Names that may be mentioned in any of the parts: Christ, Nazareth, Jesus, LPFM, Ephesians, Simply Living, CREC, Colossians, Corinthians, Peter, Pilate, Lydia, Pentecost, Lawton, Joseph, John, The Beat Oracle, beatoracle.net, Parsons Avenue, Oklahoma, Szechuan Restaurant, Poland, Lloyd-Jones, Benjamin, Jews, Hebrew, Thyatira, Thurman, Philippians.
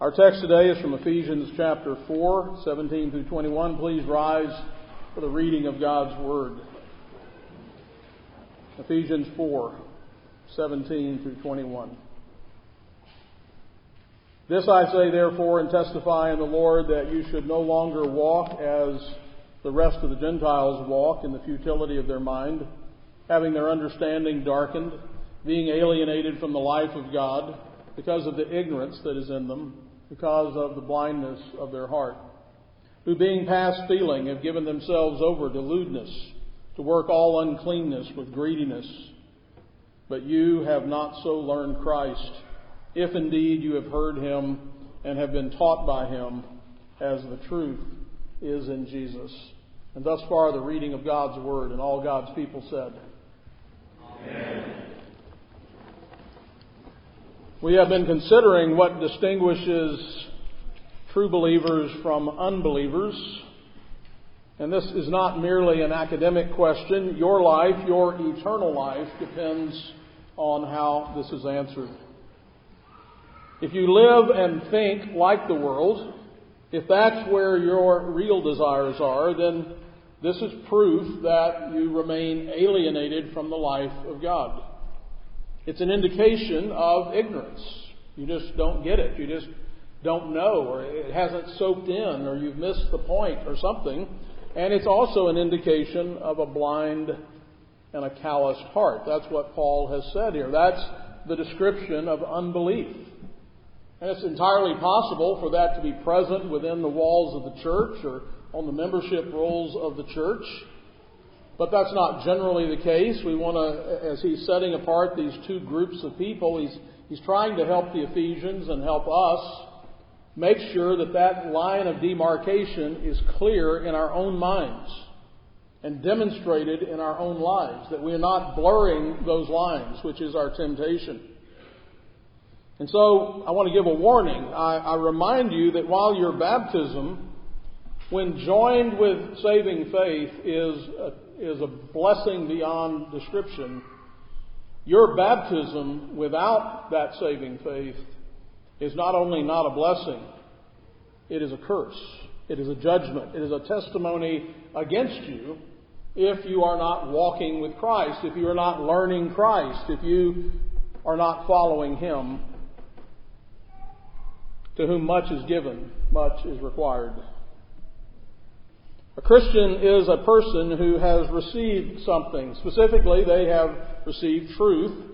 Our text today is from Ephesians chapter 4, 17 through 21. Please rise for the reading of God's Word. Ephesians 4, 17 through 21. This I say, therefore, and testify in the Lord, that you should no longer walk as the rest of the Gentiles walk, in the futility of their mind, having their understanding darkened, being alienated from the life of God, because of the ignorance that is in them, because of the blindness of their heart, who being past feeling have given themselves over to lewdness, to work all uncleanness with greediness. But you have not so learned Christ, if indeed you have heard him and have been taught by him, as the truth is in Jesus. And thus far the reading of God's Word, and all God's people said, Amen. We have been considering what distinguishes true believers from unbelievers. And this is not merely an academic question. Your life, your eternal life, depends on how this is answered. If you live and think like the world, if that's where your real desires are, then this is proof that you remain alienated from the life of God. It's an indication of ignorance. You just don't get it. You just don't know, or it hasn't soaked in, or you've missed the point or something. And it's also an indication of a blind and a calloused heart. That's what Paul has said here. That's the description of unbelief. And it's entirely possible for that to be present within the walls of the church or on the membership rolls of the church. But that's not generally the case. We want to, as he's setting apart these two groups of people, he's trying to help the Ephesians and help us make sure that that line of demarcation is clear in our own minds and demonstrated in our own lives, that we're not blurring those lines, which is our temptation. And so I want to give a warning. I remind you that while your baptism, when joined with saving faith, is a blessing beyond description, your baptism without that saving faith is not only not a blessing, it is a curse. It is a judgment. It is a testimony against you if you are not walking with Christ, if you are not learning Christ, if you are not following him. To whom much is given, much is required. A Christian is a person who has received something. Specifically, they have received truth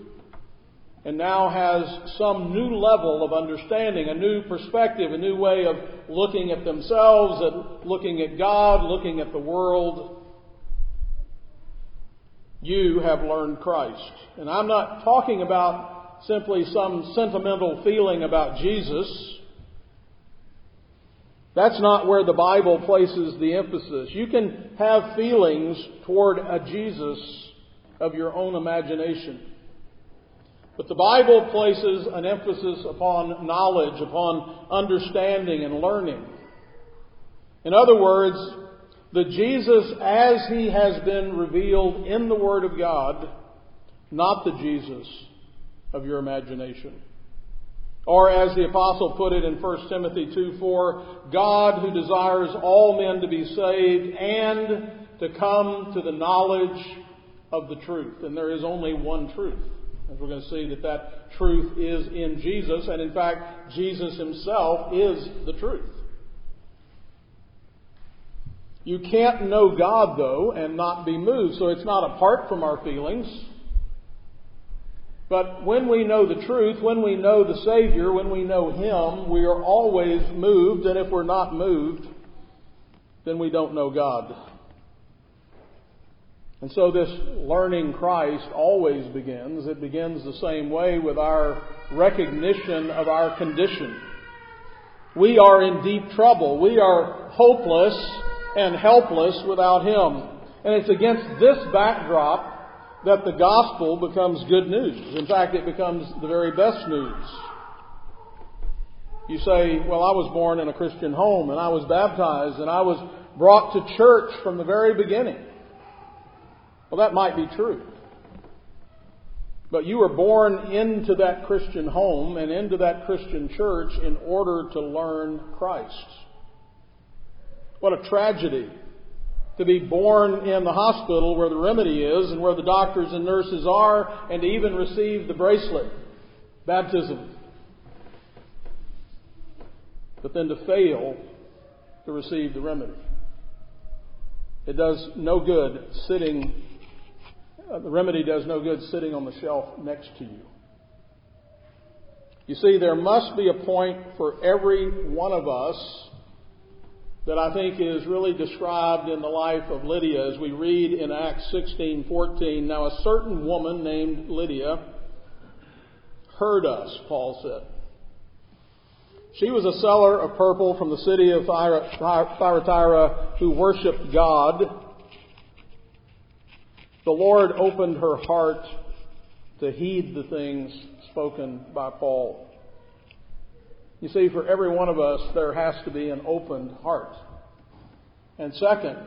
and now has some new level of understanding, a new perspective, a new way of looking at themselves, at looking at God, looking at the world. You have learned Christ. And I'm not talking about simply some sentimental feeling about Jesus. That's not where the Bible places the emphasis. You can have feelings toward a Jesus of your own imagination. But the Bible places an emphasis upon knowledge, upon understanding and learning. In other words, the Jesus as he has been revealed in the Word of God, not the Jesus of your imagination. Or as the apostle put it in 1 Timothy 2:4, God, who desires all men to be saved and to come to the knowledge of the truth. And there is only one truth. As we're going to see, that truth is in Jesus. And in fact, Jesus himself is the truth. You can't know God, though, and not be moved. So it's not apart from our feelings. But when we know the truth, when we know the Savior, when we know him, we are always moved. And if we're not moved, then we don't know God. And so this learning Christ always begins. It begins the same way, with our recognition of our condition. We are in deep trouble. We are hopeless and helpless without him. And it's against this backdrop that the gospel becomes good news. In fact, it becomes the very best news. You say, well, I was born in a Christian home, and I was baptized, and I was brought to church from the very beginning. Well, that might be true. But you were born into that Christian home and into that Christian church in order to learn Christ. What a tragedy to be born in the hospital where the remedy is and where the doctors and nurses are, and to even receive the bracelet, baptism. But then to fail to receive the remedy. It does no good sitting. The remedy does no good sitting on the shelf next to you. You see, there must be a point for every one of us that I think is really described in the life of Lydia, as we read in Acts 16:14. Now a certain woman named Lydia heard us, Paul said. She was a seller of purple from the city of Thyatira who worshipped God. The Lord opened her heart to heed the things spoken by Paul. You see, for every one of us, there has to be an opened heart. And second,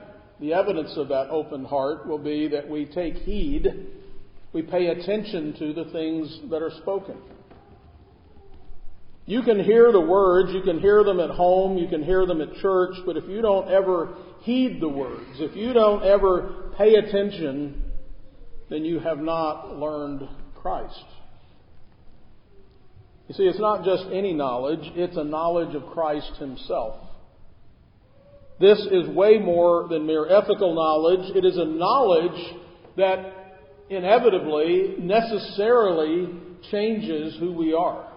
the evidence of that open heart will be that we take heed, we pay attention to the things that are spoken. You can hear the words, you can hear them at home, you can hear them at church, but if you don't ever heed the words, if you don't ever pay attention, then you have not learned Christ. You see, it's not just any knowledge, it's a knowledge of Christ himself. This is way more than mere ethical knowledge. It is a knowledge that inevitably, necessarily changes who we are.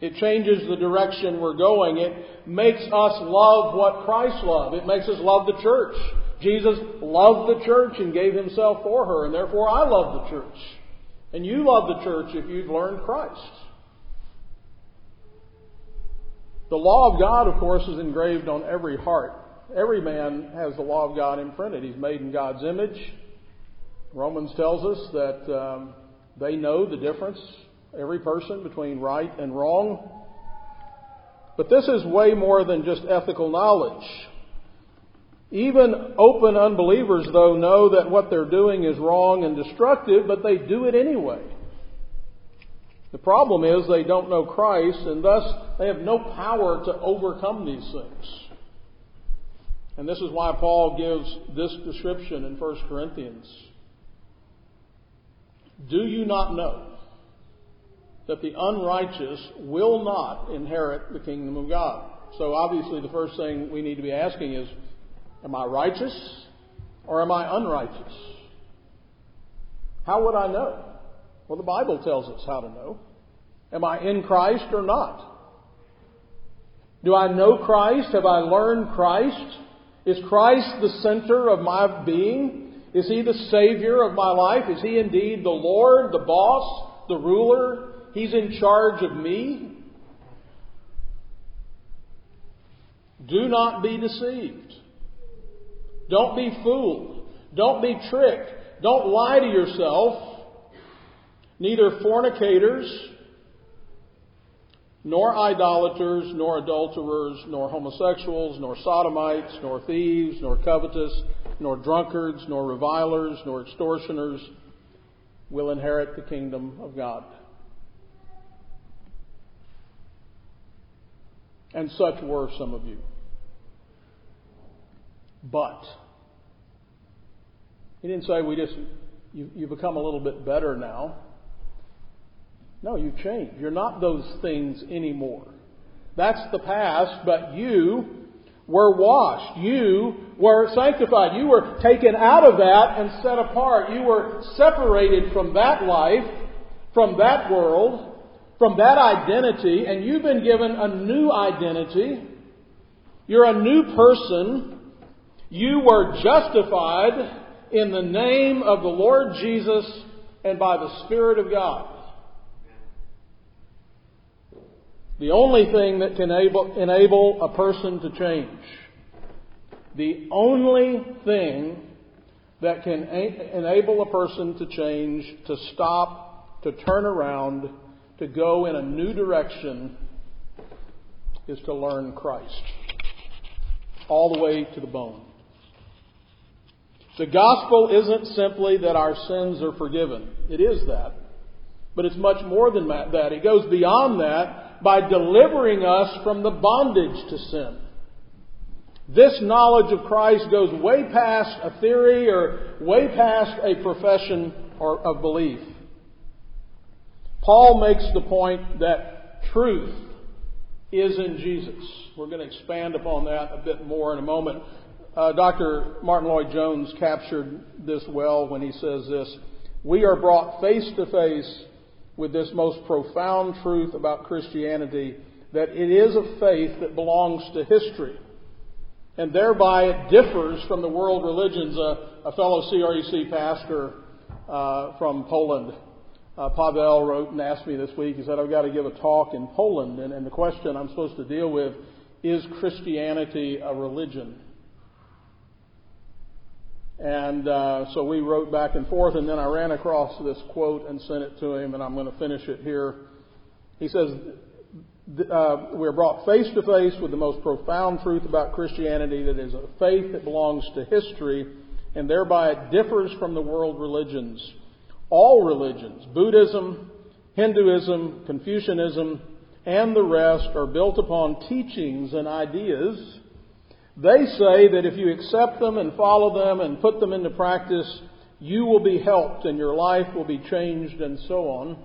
It changes the direction we're going. It makes us love what Christ loved. It makes us love the church. Jesus loved the church and gave himself for her, and therefore I love the church. And you love the church if you've learned Christ. The law of God, of course, is engraved on every heart. Every man has the law of God imprinted. He's made in God's image. Romans tells us that they know the difference, every person, between right and wrong. But this is way more than just ethical knowledge. Even open unbelievers, though, know that what they're doing is wrong and destructive, but they do it anyway. The problem is they don't know Christ, and thus they have no power to overcome these things. And this is why Paul gives this description in 1 Corinthians. Do you not know that the unrighteous will not inherit the kingdom of God? So obviously the first thing we need to be asking is, am I righteous or am I unrighteous? How would I know? Well, the Bible tells us how to know. Am I in Christ or not? Do I know Christ? Have I learned Christ? Is Christ the center of my being? Is he the Savior of my life? Is he indeed the Lord, the boss, the ruler? He's in charge of me. Do not be deceived. Don't be fooled. Don't be tricked. Don't lie to yourself. Neither fornicators, nor idolaters, nor adulterers, nor homosexuals, nor sodomites, nor thieves, nor covetous, nor drunkards, nor revilers, nor extortioners will inherit the kingdom of God. And such were some of you. But he didn't say you become a little bit better now. No, you've changed. You're not those things anymore. That's the past, but you were washed. You were sanctified. You were taken out of that and set apart. You were separated from that life, from that world, from that identity, and you've been given a new identity. You're a new person. You were justified in the name of the Lord Jesus and by the Spirit of God. The only thing that can enable a person to change, the only thing that can enable a person to change, to stop, to turn around, to go in a new direction, is to learn Christ all the way to the bone. The gospel isn't simply that our sins are forgiven. It is that. But it's much more than that. It goes beyond that by delivering us from the bondage to sin. This knowledge of Christ goes way past a theory or way past a profession or of belief. Paul makes the point that truth is in Jesus. We're going to expand upon that a bit more in a moment. Dr. Martin Lloyd-Jones captured this well when he says this: "We are brought face to face with this most profound truth about Christianity, that it is a faith that belongs to history, and thereby it differs from the world religions." A fellow CREC pastor from Poland, Pavel, wrote and asked me this week. He said, "I've got to give a talk in Poland, and the question I'm supposed to deal with is Christianity a religion?" And so we wrote back and forth, and then I ran across this quote and sent it to him, and I'm going to finish it here. He says, "We're brought face to face with the most profound truth about Christianity, that is a faith that belongs to history, and thereby it differs from the world religions. All religions, Buddhism, Hinduism, Confucianism, and the rest, are built upon teachings and ideas. They say that if you accept them and follow them and put them into practice, you will be helped and your life will be changed and so on.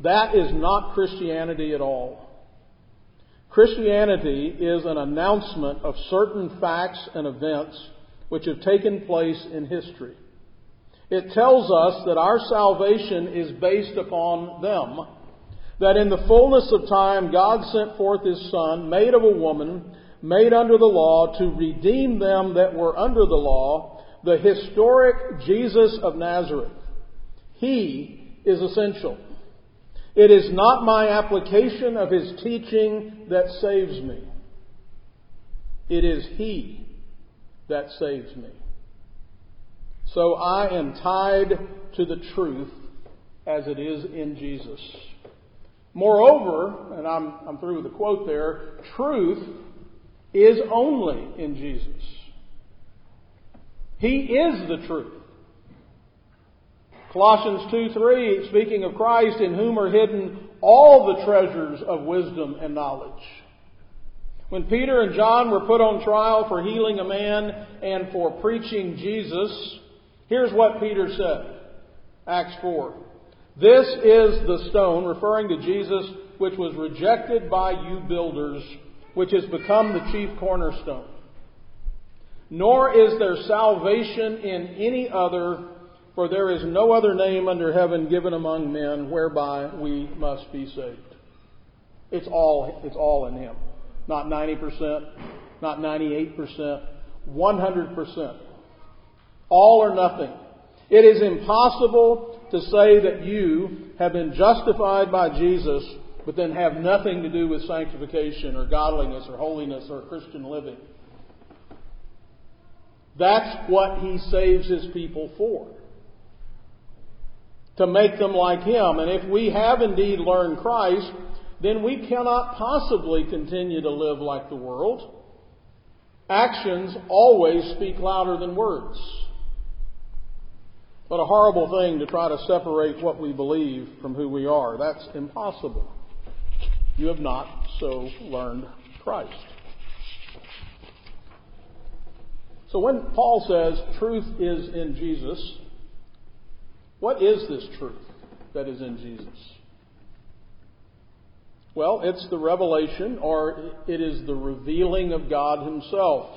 That is not Christianity at all. Christianity is an announcement of certain facts and events which have taken place in history. It tells us that our salvation is based upon them, that in the fullness of time God sent forth His Son, made of a woman, made under the law, to redeem them that were under the law, the historic Jesus of Nazareth. He is essential. It is not my application of His teaching that saves me. It is He that saves me. So I am tied to the truth as it is in Jesus. Moreover," and I'm through with the quote there, "truth is only in Jesus. He is the truth. Colossians 2:3, speaking of Christ, in whom are hidden all the treasures of wisdom and knowledge." When Peter and John were put on trial for healing a man and for preaching Jesus, here's what Peter said, Acts 4. "This is the stone," referring to Jesus, "which was rejected by you builders, which has become the chief cornerstone. Nor is there salvation in any other, for there is no other name under heaven given among men whereby we must be saved." It's all in Him. Not 90%, not 98%, 100%. All or nothing. It is impossible to say that you have been justified by Jesus, but then have nothing to do with sanctification or godliness or holiness or Christian living. That's what He saves His people for. To make them like Him. And if we have indeed learned Christ, then we cannot possibly continue to live like the world. Actions always speak louder than words. But a horrible thing to try to separate what we believe from who we are. That's impossible. You have not so learned Christ. So when Paul says truth is in Jesus, what is this truth that is in Jesus? Well, it's the revelation, or it is the revealing of God Himself.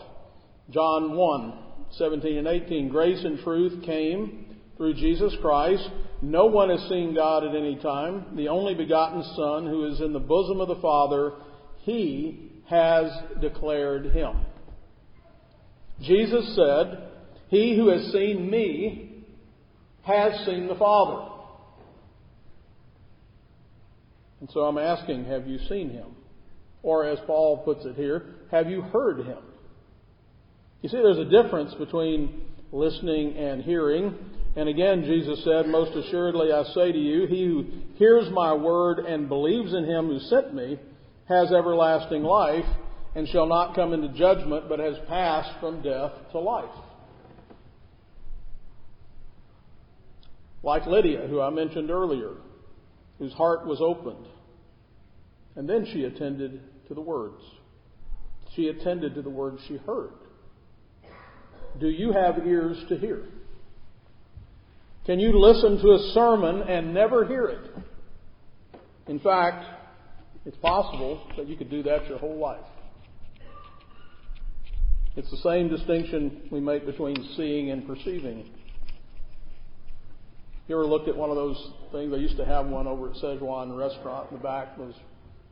John 1:17-18, "Grace and truth came through Jesus Christ. No one has seen God at any time. The only begotten Son, who is in the bosom of the Father, He has declared Him." Jesus said, "He who has seen me has seen the Father." And so I'm asking, have you seen Him? Or as Paul puts it here, have you heard Him? You see, there's a difference between listening and hearing. And again, Jesus said, "Most assuredly I say to you, he who hears my word and believes in Him who sent me has everlasting life and shall not come into judgment, but has passed from death to life." like Lydia, who I mentioned earlier, whose heart was opened. And then she attended to the words. She attended to the words she heard. Do you have ears to hear? Can you listen to a sermon and never hear it? In fact, it's possible that you could do that your whole life. It's the same distinction we make between seeing and perceiving. You ever looked at one of those things? They used to have one over at Szechuan Restaurant in the back, those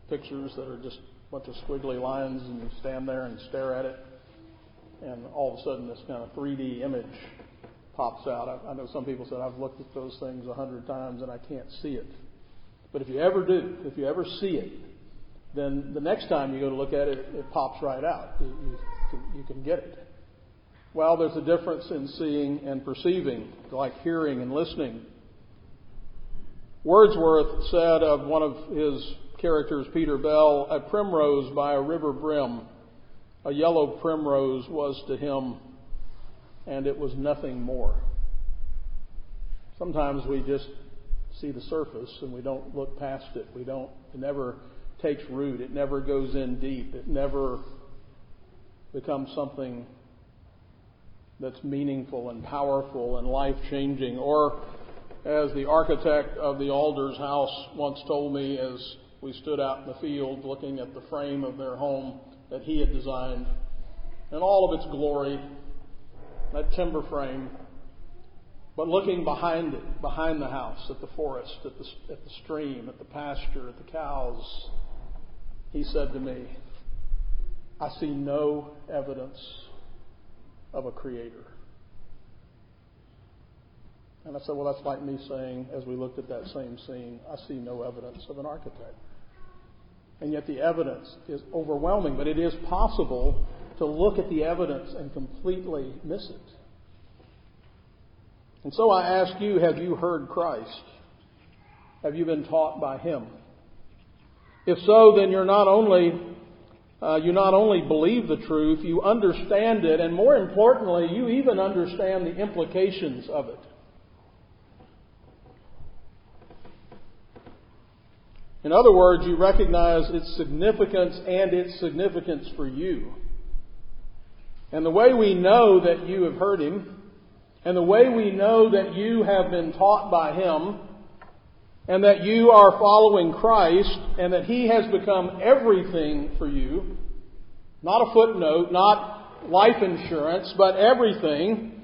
pictures that are just a bunch of squiggly lines, and you stand there and stare at it, and all of a sudden this kind of 3D image pops out. I know some people said, I've looked at those things 100 times and I can't see it. But if you ever do, if you ever see it, then the next time you go to look at it, it pops right out. You can get it. Well, there's a difference in seeing and perceiving, like hearing and listening. Wordsworth said of one of his characters, Peter Bell, a primrose by a river brim, a yellow primrose was to him, and it was nothing more. Sometimes we just see the surface and we don't look past it. It never takes root. It never goes in deep. It never becomes something that's meaningful and powerful and life-changing. Or, as the architect of the Alder's house once told me as we stood out in the field looking at the frame of their home that he had designed, in all of its glory, that timber frame, but looking behind it, behind the house, at the forest, at the stream, at the pasture, at the cows, he said to me, I see no evidence of a creator. And I said, well, that's like me saying, as we looked at that same scene, I see no evidence of an architect. And yet the evidence is overwhelming, but it is possible to look at the evidence and completely miss it. And so I ask you, have you heard Christ? Have you been taught by Him? If so, then you not only believe the truth, you understand it, and more importantly, you even understand the implications of it. In other words, you recognize its significance and its significance for you. And the way we know that you have heard Him, and the way we know that you have been taught by Him, and that you are following Christ, and that He has become everything for you, not a footnote, not life insurance, but everything,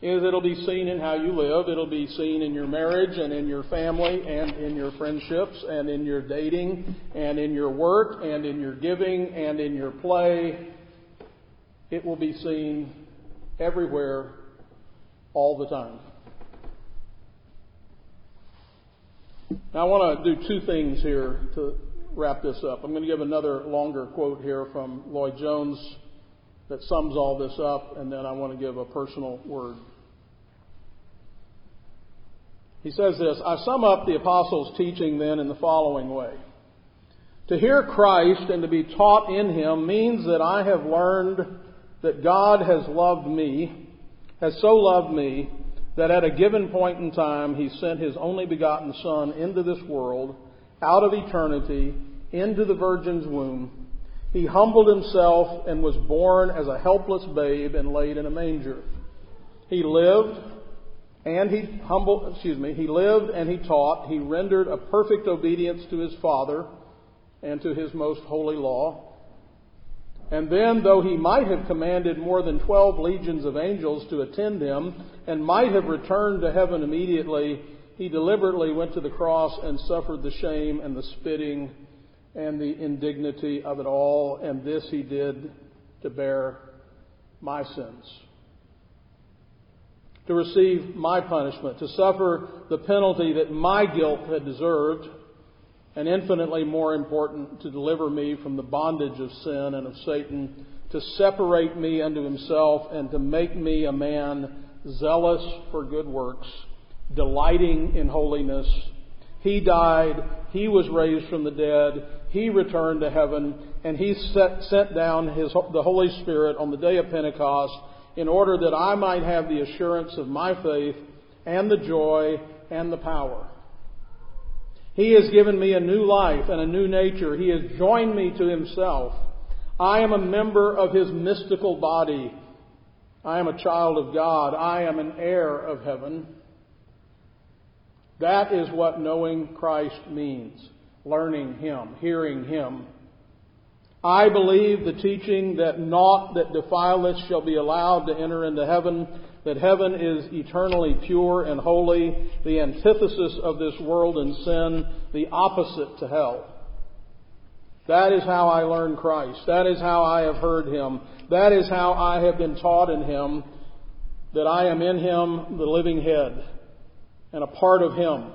is it'll be seen in how you live. It'll be seen in your marriage and in your family and in your friendships and in your dating and in your work and in your giving and in your play. It will be seen everywhere, all the time. Now I want to do two things here to wrap this up. I'm going to give another longer quote here from Lloyd-Jones that sums all this up, and then I want to give a personal word. He says this, I sum up the apostles' teaching then in the following way. To hear Christ and to be taught in Him means that I have learned that God has so loved me, that at a given point in time He sent His only begotten Son into this world, out of eternity, into the Virgin's womb. He humbled Himself and was born as a helpless babe and laid in a manger. He lived and He taught. He rendered a perfect obedience to His Father and to His most holy law. And then, though He might have commanded more than 12 legions of angels to attend Him and might have returned to heaven immediately, He deliberately went to the cross and suffered the shame and the spitting and the indignity of it all, and this He did to bear my sins, to receive my punishment, to suffer the penalty that my guilt had deserved, and infinitely more important, to deliver me from the bondage of sin and of Satan, to separate me unto Himself, and to make me a man zealous for good works, delighting in holiness. He died, He was raised from the dead, He returned to heaven, and He sent down the Holy Spirit on the day of Pentecost in order that I might have the assurance of my faith and the joy and the power. He has given me a new life and a new nature. He has joined me to himself. I am a member of his mystical body. I am a child of God. I am an heir of heaven. That is what knowing Christ means. Learning him, hearing him. I believe the teaching that naught that defileth shall be allowed to enter into heaven, that heaven is eternally pure and holy, the antithesis of this world and sin, the opposite to hell. That is how I learned Christ. That is how I have heard him. That is how I have been taught in him, that I am in him, the living head, and a part of him,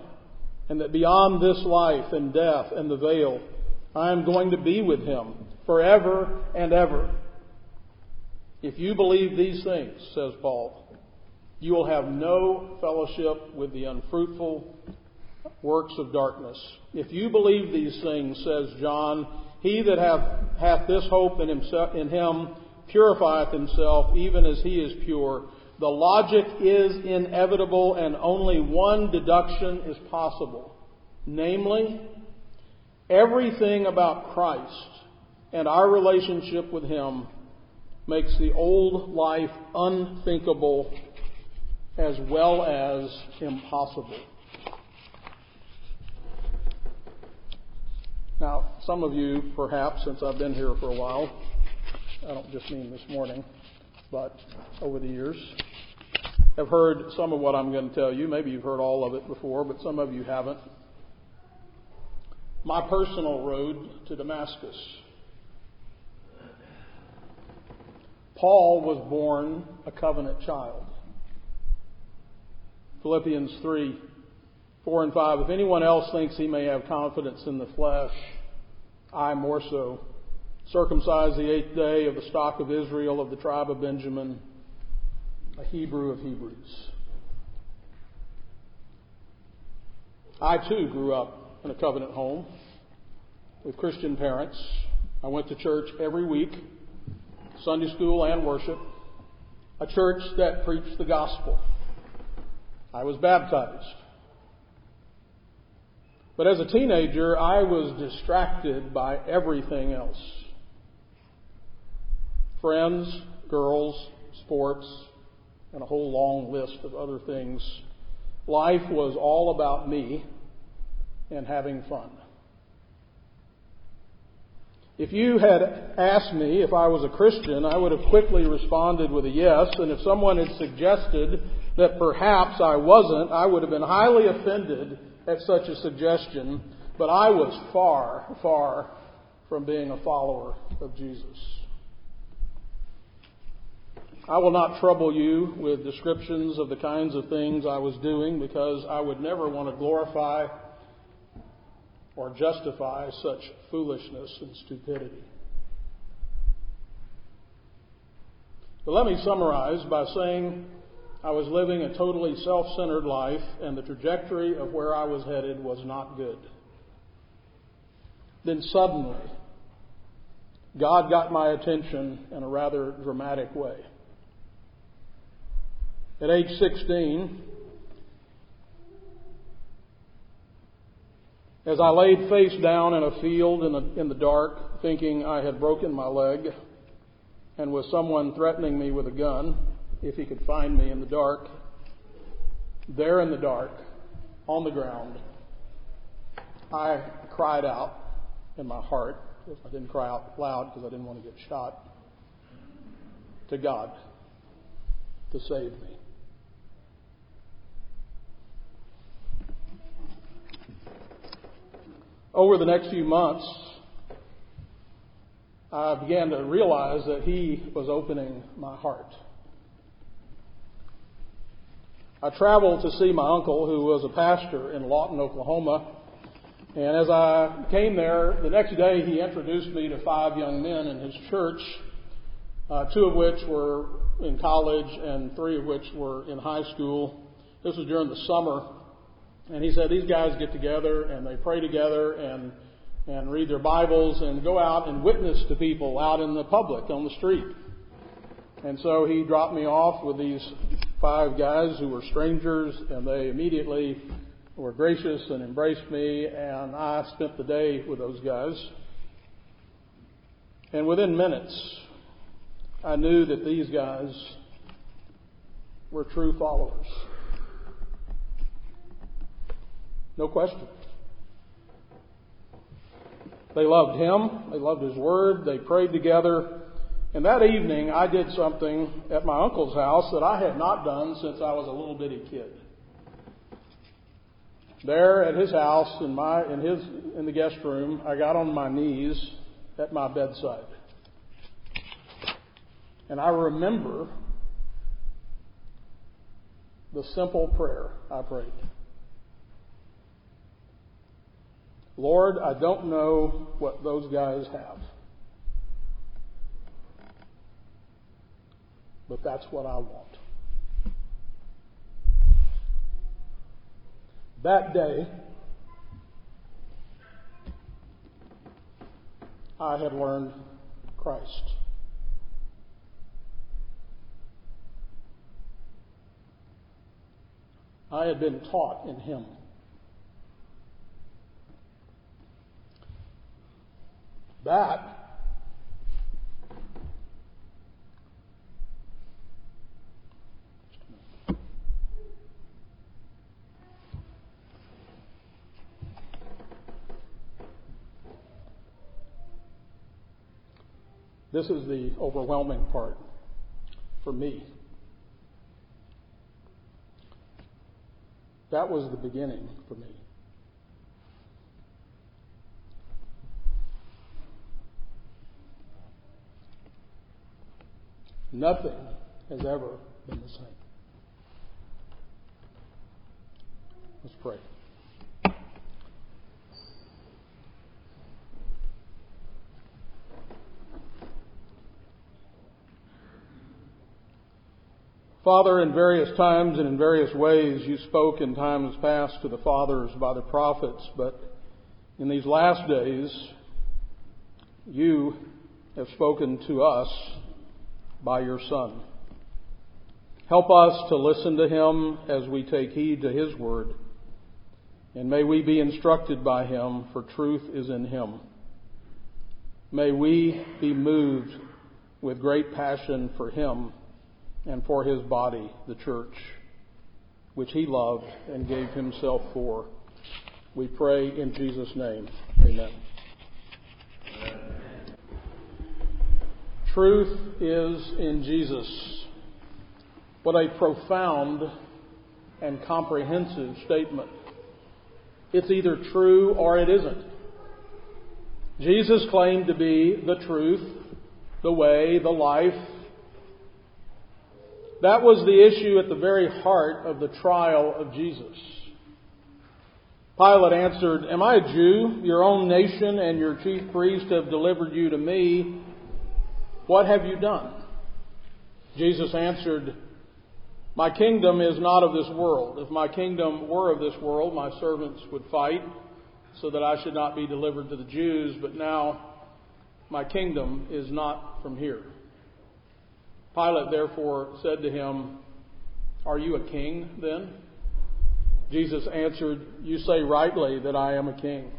and that beyond this life and death and the veil, I am going to be with him forever and ever. If you believe these things, says Paul, you will have no fellowship with the unfruitful works of darkness. If you believe these things, says John, he that hath this hope in himself, in him purifieth himself, even as he is pure. The logic is inevitable, and only one deduction is possible. Namely, everything about Christ and our relationship with him makes the old life unthinkable as well as impossible. Now, some of you, perhaps, since I've been here for a while, I don't just mean this morning, but over the years, have heard some of what I'm going to tell you. Maybe you've heard all of it before, but some of you haven't. My personal road to Damascus. Paul was born a covenant child. Philippians 3:4-5. If anyone else thinks he may have confidence in the flesh, I more so. Circumcised the eighth day, of the stock of Israel, of the tribe of Benjamin, a Hebrew of Hebrews. I too grew up in a covenant home with Christian parents. I went to church every week, Sunday school and worship, a church that preached the gospel. I was baptized. But as a teenager, I was distracted by everything else. Friends, girls, sports, and a whole long list of other things. Life was all about me and having fun. If you had asked me if I was a Christian, I would have quickly responded with a yes, and if someone had suggested that perhaps I wasn't, I would have been highly offended at such a suggestion, but I was far, far from being a follower of Jesus. I will not trouble you with descriptions of the kinds of things I was doing, because I would never want to glorify or justify such foolishness and stupidity. But let me summarize by saying I was living a totally self-centered life, and the trajectory of where I was headed was not good. Then suddenly, God got my attention in a rather dramatic way. At age 16, as I laid face down in a field in the dark, thinking I had broken my leg and was someone threatening me with a gun, if he could find me in the dark, there in the dark, on the ground, I cried out in my heart. I didn't cry out loud because I didn't want to get shot. To God to save me. Over the next few months, I began to realize that he was opening my heart. I traveled to see my uncle, who was a pastor in Lawton, Oklahoma. And as I came there, the next day he introduced me to 5 young men in his church, 2 of which were in college and 3 of which were in high school. This was during the summer. And he said, these guys get together and they pray together and read their Bibles and go out and witness to people out in the public on the street. And so he dropped me off with these five guys who were strangers, and they immediately were gracious and embraced me, and I spent the day with those guys. And within minutes, I knew that these guys were true followers. No question. They loved him. They loved his word. They prayed together. And that evening, I did something at my uncle's house that I had not done since I was a little bitty kid. There at his house, in the guest room, I got on my knees at my bedside. And I remember the simple prayer I prayed. Lord, I don't know what those guys have. But that's what I want. That day, I had learned Christ. I had been taught in him. That this is the overwhelming part for me. That was the beginning for me. Nothing has ever been the same. Let's pray. Father, in various times and in various ways, you spoke in times past to the fathers by the prophets, but in these last days, you have spoken to us by your Son. Help us to listen to him as we take heed to his word, and may we be instructed by him, for truth is in him. May we be moved with great passion for him, and for his body, the church, which he loved and gave himself for. We pray in Jesus' name. Amen. Amen. Truth is in Jesus. What a profound and comprehensive statement. It's either true or it isn't. Jesus claimed to be the truth, the way, the life. That was the issue at the very heart of the trial of Jesus. Pilate answered, "Am I a Jew? Your own nation and your chief priests have delivered you to me. What have you done?" Jesus answered, "My kingdom is not of this world. If my kingdom were of this world, my servants would fight so that I should not be delivered to the Jews. But now my kingdom is not from here." Pilate therefore said to him, "Are you a king then?" Jesus answered, "You say rightly that I am a king.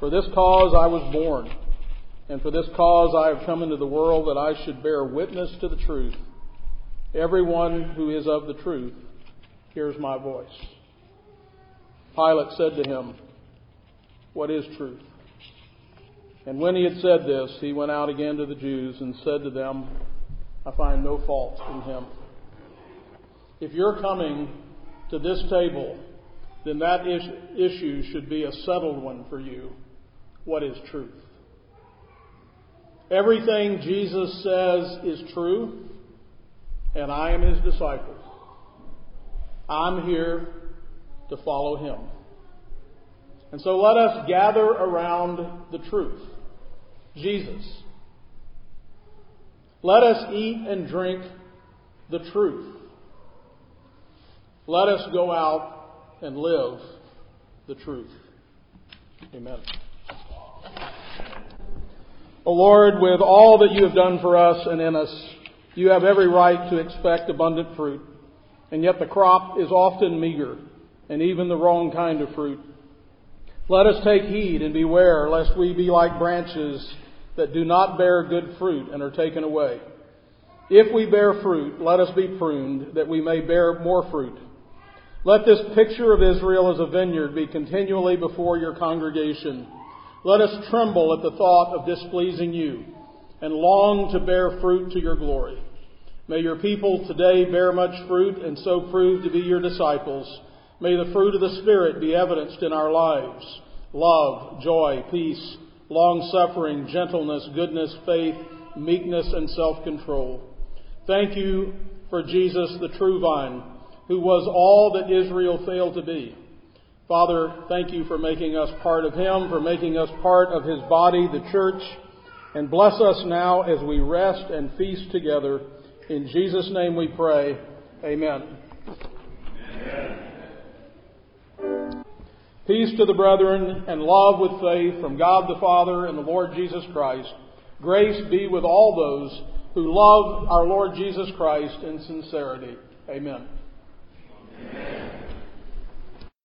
For this cause I was born, and for this cause I have come into the world, that I should bear witness to the truth. Everyone who is of the truth hears my voice." Pilate said to him, "What is truth?" And when he had said this, he went out again to the Jews and said to them, "I find no fault in him." If you're coming to this table, then that issue should be a settled one for you. What is truth? Everything Jesus says is true, and I am his disciple. I'm here to follow him. And so let us gather around the truth, Jesus. Let us eat and drink the truth. Let us go out and live the truth. Amen. O Lord, with all that you have done for us and in us, you have every right to expect abundant fruit. and yet the crop is often meager, and even the wrong kind of fruit. Let us take heed and beware, lest we be like branches that do not bear good fruit and are taken away. If we bear fruit, let us be pruned, that we may bear more fruit. Let this picture of Israel as a vineyard be continually before your congregation. Let us tremble at the thought of displeasing you, and long to bear fruit to your glory. May your people today bear much fruit, and so prove to be your disciples. May the fruit of the Spirit be evidenced in our lives: love, joy, peace, long-suffering, gentleness, goodness, faith, meekness, and self-control. Thank you for Jesus, the true vine, who was all that Israel failed to be. Father, thank you for making us part of him, for making us part of his body, the church, and bless us now as we rest and feast together. In Jesus' name we pray. Amen. Amen. Peace to the brethren, and love with faith from God the Father and the Lord Jesus Christ. Grace be with all those who love our Lord Jesus Christ in sincerity. Amen. Amen.